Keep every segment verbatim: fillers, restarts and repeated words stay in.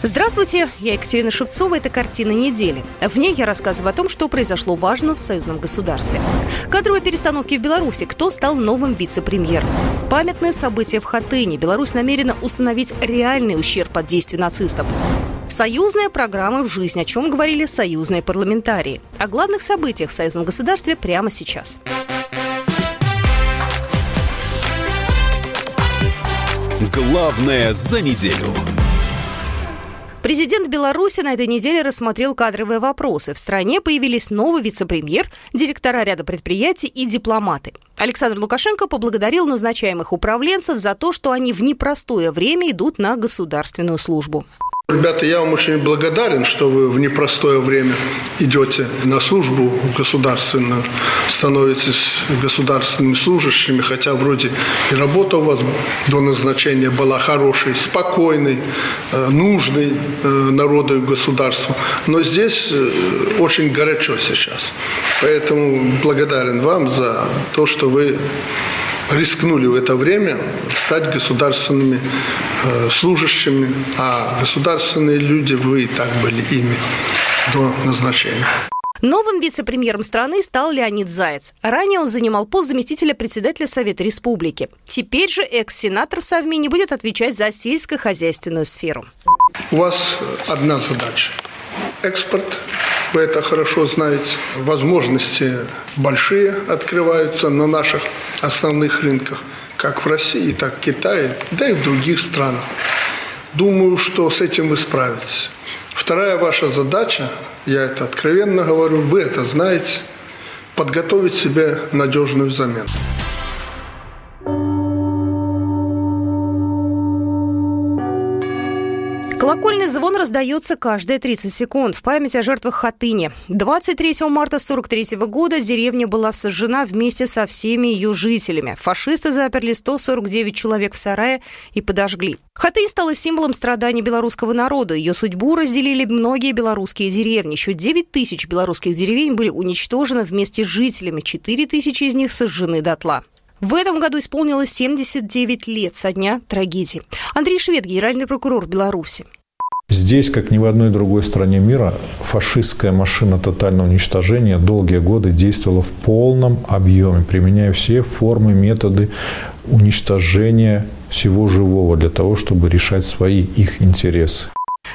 Здравствуйте, я Екатерина Шевцова, это «Картина недели». В ней я рассказываю о том, что произошло важно в союзном государстве. Кадровые перестановки в Беларуси. Кто стал новым вице-премьером? Памятные события в Хатыни. Беларусь намерена установить реальный ущерб от действий нацистов. Союзные программы в жизнь, о чем говорили союзные парламентарии. О главных событиях в союзном государстве прямо сейчас. Главное за неделю. Президент Беларуси на этой неделе рассмотрел кадровые вопросы. В стране появились новый вице-премьер, директора ряда предприятий и дипломаты. Александр Лукашенко поблагодарил назначаемых управленцев за то, что они в непростое время идут на государственную службу. Ребята, я вам очень благодарен, что вы в непростое время идете на службу государственную, становитесь государственными служащими, хотя вроде и работа у вас до назначения была хорошей, спокойной, нужной народу и государству. Но здесь очень горячо сейчас. Поэтому благодарен вам за то, что вы рискнули в это время стать государственными э, служащими, а государственные люди, вы и так были ими до назначения. Новым вице-премьером страны стал Леонид Заяц. Ранее он занимал пост заместителя председателя Совета Республики. Теперь же экс-сенатор в Совмине будет отвечать за сельскохозяйственную сферу. У вас одна задача – экспорт. Вы это хорошо знаете. Возможности большие открываются на наших основных рынках, как в России, так и в Китае, да и в других странах. Думаю, что с этим вы справитесь. Вторая ваша задача, я это откровенно говорю, вы это знаете, подготовить себе надежную замену. Колокольный звон раздается каждые тридцать секунд в память о жертвах Хатыни. двадцать третьего марта сорок третьего года деревня была сожжена вместе со всеми ее жителями. Фашисты заперли сто сорок девять человек в сарае и подожгли. Хатынь стала символом страданий белорусского народа. Ее судьбу разделили многие белорусские деревни. Еще девять тысяч белорусских деревень были уничтожены вместе с жителями. четыре тысячи из них сожжены дотла. В этом году исполнилось семьдесят девять лет со дня трагедии. Андрей Швед, генеральный прокурор Беларуси. Здесь, как ни в одной другой стране мира, фашистская машина тотального уничтожения долгие годы действовала в полном объеме, применяя все формы, методы уничтожения всего живого для того, чтобы решать свои их интересы.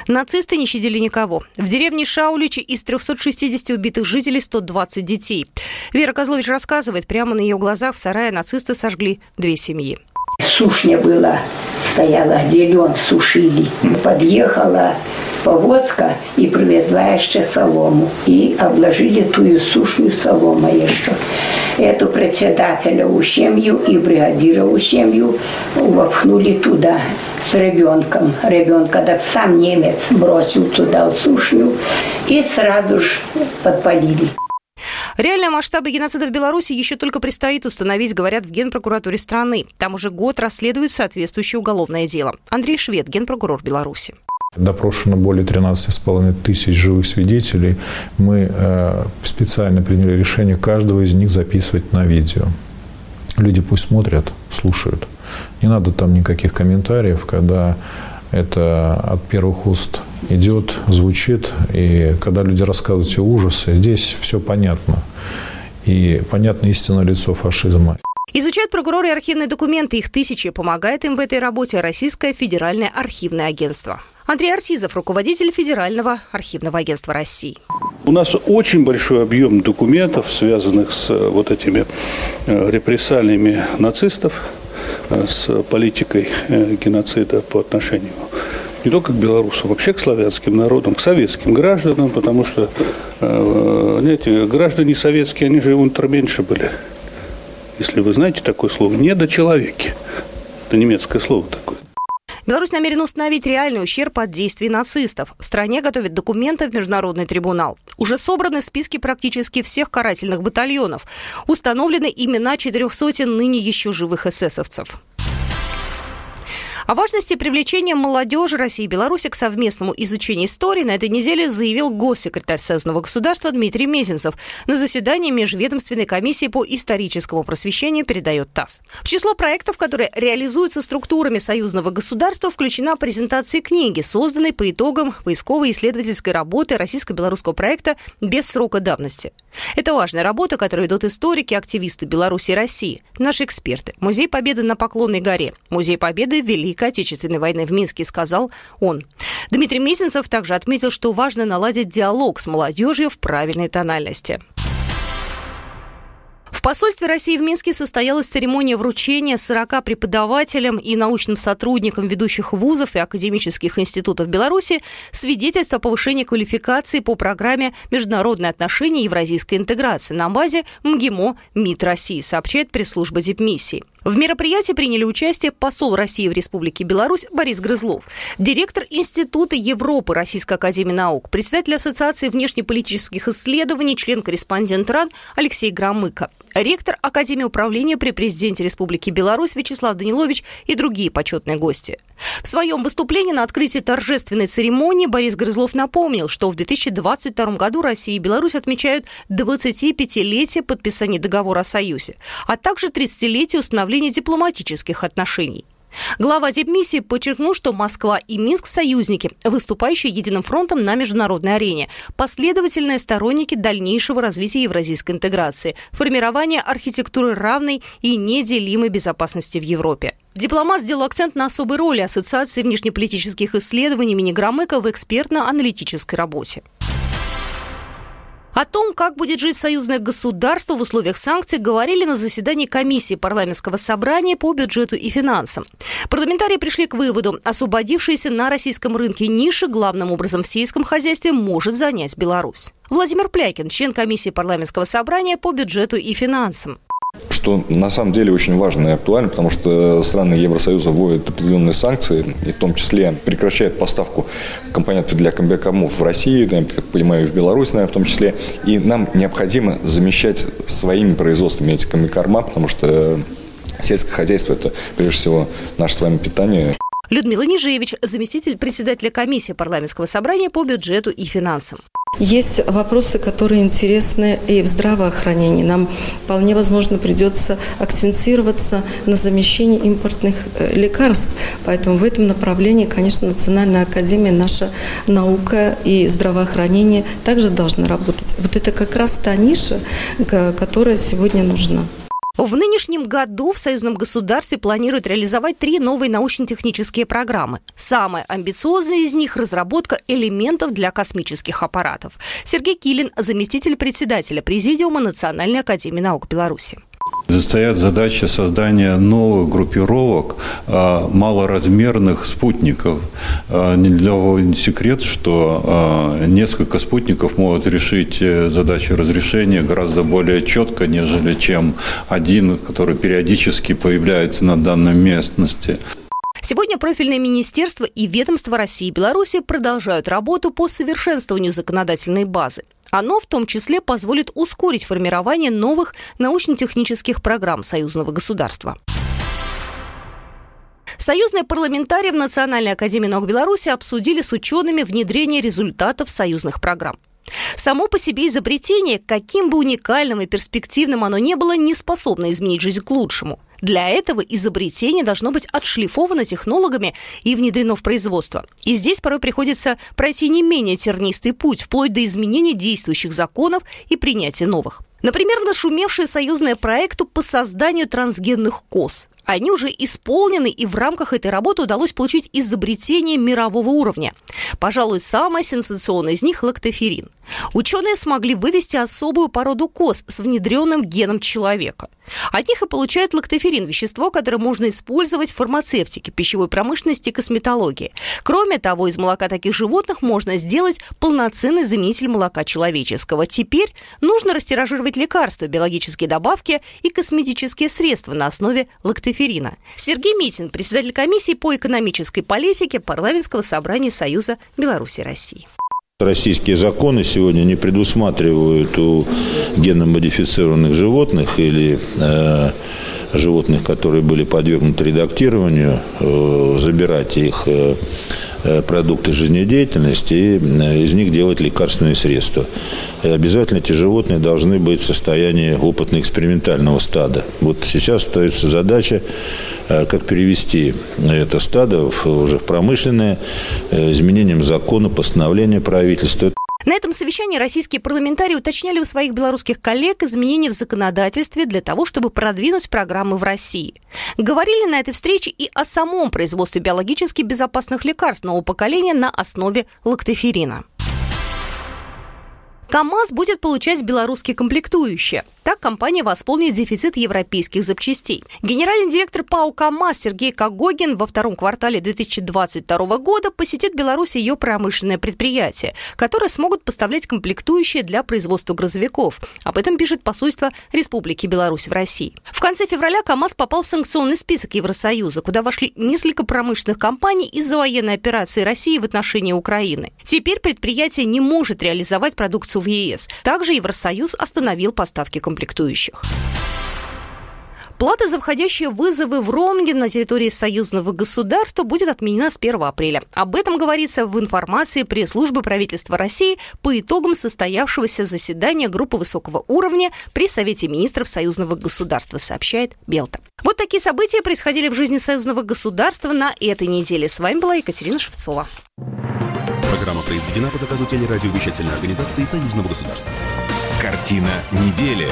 Нацисты не щадили никого. В деревне Шауличи из триста шестьдесят убитых жителей сто двадцать детей. Вера Козлович рассказывает, прямо на ее глазах в сарае нацисты сожгли две семьи. Сушня была, стояла, где лен сушили. Подъехала повозка и привезла еще солому. И обложили тую сушню соломой еще. Эту председателя у семью и бригадира у семью вопхнули туда с ребенком. Ребенка так сам немец бросил туда в сушню и сразу же подпалили. Реальные масштабы геноцида в Беларуси еще только предстоит установить, говорят в Генпрокуратуре страны. Там уже год расследуют соответствующее уголовное дело. Андрей Швед, генпрокурор Беларуси. Допрошено более тринадцать с половиной тысяч живых свидетелей. Мы э, специально приняли решение каждого из них записывать на видео. Люди пусть смотрят, слушают. Не надо там никаких комментариев, когда это от первых уст идет, звучит. И когда люди рассказывают все ужасы, здесь все понятно. И понятно истинное лицо фашизма. Изучают прокуроры архивные документы. Их тысячи. Помогает им в этой работе Российское федеральное архивное агентство. Андрей Арсизов, руководитель Федерального архивного агентства России. У нас очень большой объем документов, связанных с вот этими репрессалиями нацистов, с политикой геноцида по отношению не только к белорусам, вообще к славянским народам, к советским гражданам, потому что, знаете, граждане советские, они же унтерменьше были. Если вы знаете такое слово, недочеловеки. Это немецкое слово такое. Беларусь намерена установить реальный ущерб от действий нацистов. В стране готовят документы в Международный трибунал. Уже собраны списки практически всех карательных батальонов. Установлены имена четырех сотен ныне еще живых эсэсовцев. О важности привлечения молодежи России и Беларуси к совместному изучению истории на этой неделе заявил госсекретарь Союзного государства Дмитрий Мезенцев на заседании Межведомственной комиссии по историческому просвещению, передает ТАСС. В число проектов, которые реализуются структурами Союзного государства, включена презентация книги, созданной по итогам поисково-исследовательской работы российско-белорусского проекта «Без срока давности». Это важная работа, которую ведут историки, активисты Беларуси и России, наши эксперты. Музей Победы на Поклонной горе, Музей Победы в Великой Отечественной войны в Минске, сказал он. Дмитрий Мезенцев также отметил, что важно наладить диалог с молодежью в правильной тональности. В посольстве России в Минске состоялась церемония вручения сорока преподавателям и научным сотрудникам ведущих вузов и академических институтов Беларуси свидетельства о повышении квалификации по программе «Международные отношения и евразийская интеграция» на базе МГИМО МИД России, сообщает пресс-служба дипмиссии. В мероприятии приняли участие посол России в Республике Беларусь Борис Грyzлов, директор Института Европы Российской академии наук, председатель Ассоциации внешнеполитических исследований, член-корреспондент РАН Алексей Громыко, ректор Академии управления при президенте Республики Беларусь Вячеслав Данилович и другие почетные гости. В своем выступлении на открытии торжественной церемонии Борис Грyzлов напомнил, что в две тысячи двадцать втором году Россия и Беларусь отмечают двадцатипятилетие подписания договора о Союзе, а также тридцатилетие установления дипломатических отношений. Глава дипмиссии подчеркнул, что Москва и Минск – союзники, выступающие единым фронтом на международной арене, последовательные сторонники дальнейшего развития евразийской интеграции, формирования архитектуры равной и неделимой безопасности в Европе. Дипломат сделал акцент на особой роли Ассоциации внешнеполитических исследований имени Громыко в экспертно-аналитической работе. О том, как будет жить союзное государство в условиях санкций, говорили на заседании комиссии парламентского собрания по бюджету и финансам. Парламентарии пришли к выводу, освободившиеся на российском рынке ниши, главным образом в сельском хозяйстве, может занять Беларусь. Владимир Плякин, член комиссии парламентского собрания по бюджету и финансам. Что на самом деле очень важно и актуально, потому что страны Евросоюза вводят определенные санкции, и в том числе прекращают поставку компонентов для комбикормов в Россию, как понимаю, в Беларусь, наверное, в том числе. И нам необходимо замещать своими производствами эти комбикорма, потому что сельское хозяйство – это, прежде всего, наше с вами питание. Людмила Нижевич, заместитель председателя комиссии парламентского собрания по бюджету и финансам. Есть вопросы, которые интересны и в здравоохранении. Нам вполне возможно придется акцентироваться на замещении импортных лекарств. Поэтому в этом направлении, конечно, Национальная академия, наша наука и здравоохранение также должны работать. Вот это как раз та ниша, которая сегодня нужна. В нынешнем году в союзном государстве планируют реализовать три новые научно-технические программы. Самая амбициозная из них – разработка элементов для космических аппаратов. Сергей Килин, заместитель председателя Президиума Национальной академии наук Беларуси. Стоят задачи создания новых группировок малоразмерных спутников. Ни для кого не секрет, что несколько спутников могут решить задачу разрешения гораздо более четко, нежели чем один, который периодически появляется на данной местности. Сегодня профильные министерства и ведомства России и Беларуси продолжают работу по совершенствованию законодательной базы. Оно в том числе позволит ускорить формирование новых научно-технических программ союзного государства. Союзные парламентарии в Национальной академии наук Беларуси обсудили с учеными внедрение результатов союзных программ. Само по себе изобретение, каким бы уникальным и перспективным оно ни было, не способно изменить жизнь к лучшему. Для этого изобретение должно быть отшлифовано технологами и внедрено в производство. И здесь порой приходится пройти не менее тернистый путь, вплоть до изменения действующих законов и принятия новых. Например, нашумевшие союзные проекты по созданию трансгенных коз. Они уже исполнены, и в рамках этой работы удалось получить изобретение мирового уровня. Пожалуй, самое сенсационное из них – лактоферин. Ученые смогли вывести особую породу коз с внедренным геном человека. От них и получают лактоферин – вещество, которое можно использовать в фармацевтике, пищевой промышленности и косметологии. Кроме того, из молока таких животных можно сделать полноценный заменитель молока человеческого. Теперь нужно растиражировать изучает лекарства, биологические добавки и косметические средства на основе лактоферина. Сергей Митин, председатель комиссии по экономической политике Парламентского собрания Союза Беларуси и России. Российские законы сегодня не предусматривают у генно-модифицированных животных или э, животных, которые были подвергнуты редактированию, э, забирать их э, продукты жизнедеятельности и э, из них делать лекарственные средства. И обязательно эти животные должны быть в состоянии опытно-экспериментального стада. Вот сейчас остается задача, э, как перевести это стадо в, уже в промышленное э, изменением закона, постановления правительства. На этом совещании российские парламентарии уточняли у своих белорусских коллег изменения в законодательстве для того, чтобы продвинуть программы в России. Говорили на этой встрече и о самом производстве биологически безопасных лекарств нового поколения на основе лактоферина. КАМАЗ будет получать белорусские комплектующие. Так компания восполнит дефицит европейских запчастей. Генеральный директор ПАО «КАМАЗ» Сергей Кагогин во втором квартале две тысячи двадцать второго года посетит Беларусь и ее промышленное предприятие, которые смогут поставлять комплектующие для производства грузовиков. Об этом пишет посольство Республики Беларусь в России. В конце февраля КАМАЗ попал в санкционный список Евросоюза, куда вошли несколько промышленных компаний из-за военной операции России в отношении Украины. Теперь предприятие не может реализовать продукцию в ЕС. Также Евросоюз остановил поставки комплектующих. комплектующих. Плата за входящие вызовы в роуминге на территории союзного государства будет отменена с первого апреля. Об этом говорится в информации пресс-службы правительства России по итогам состоявшегося заседания группы высокого уровня при Совете министров союзного государства, сообщает БелТА. Вот такие события происходили в жизни союзного государства на этой неделе. С вами была Екатерина Шевцова. Программа произведена по заказу телерадиовещательной организации Союзного государства. Картина недели.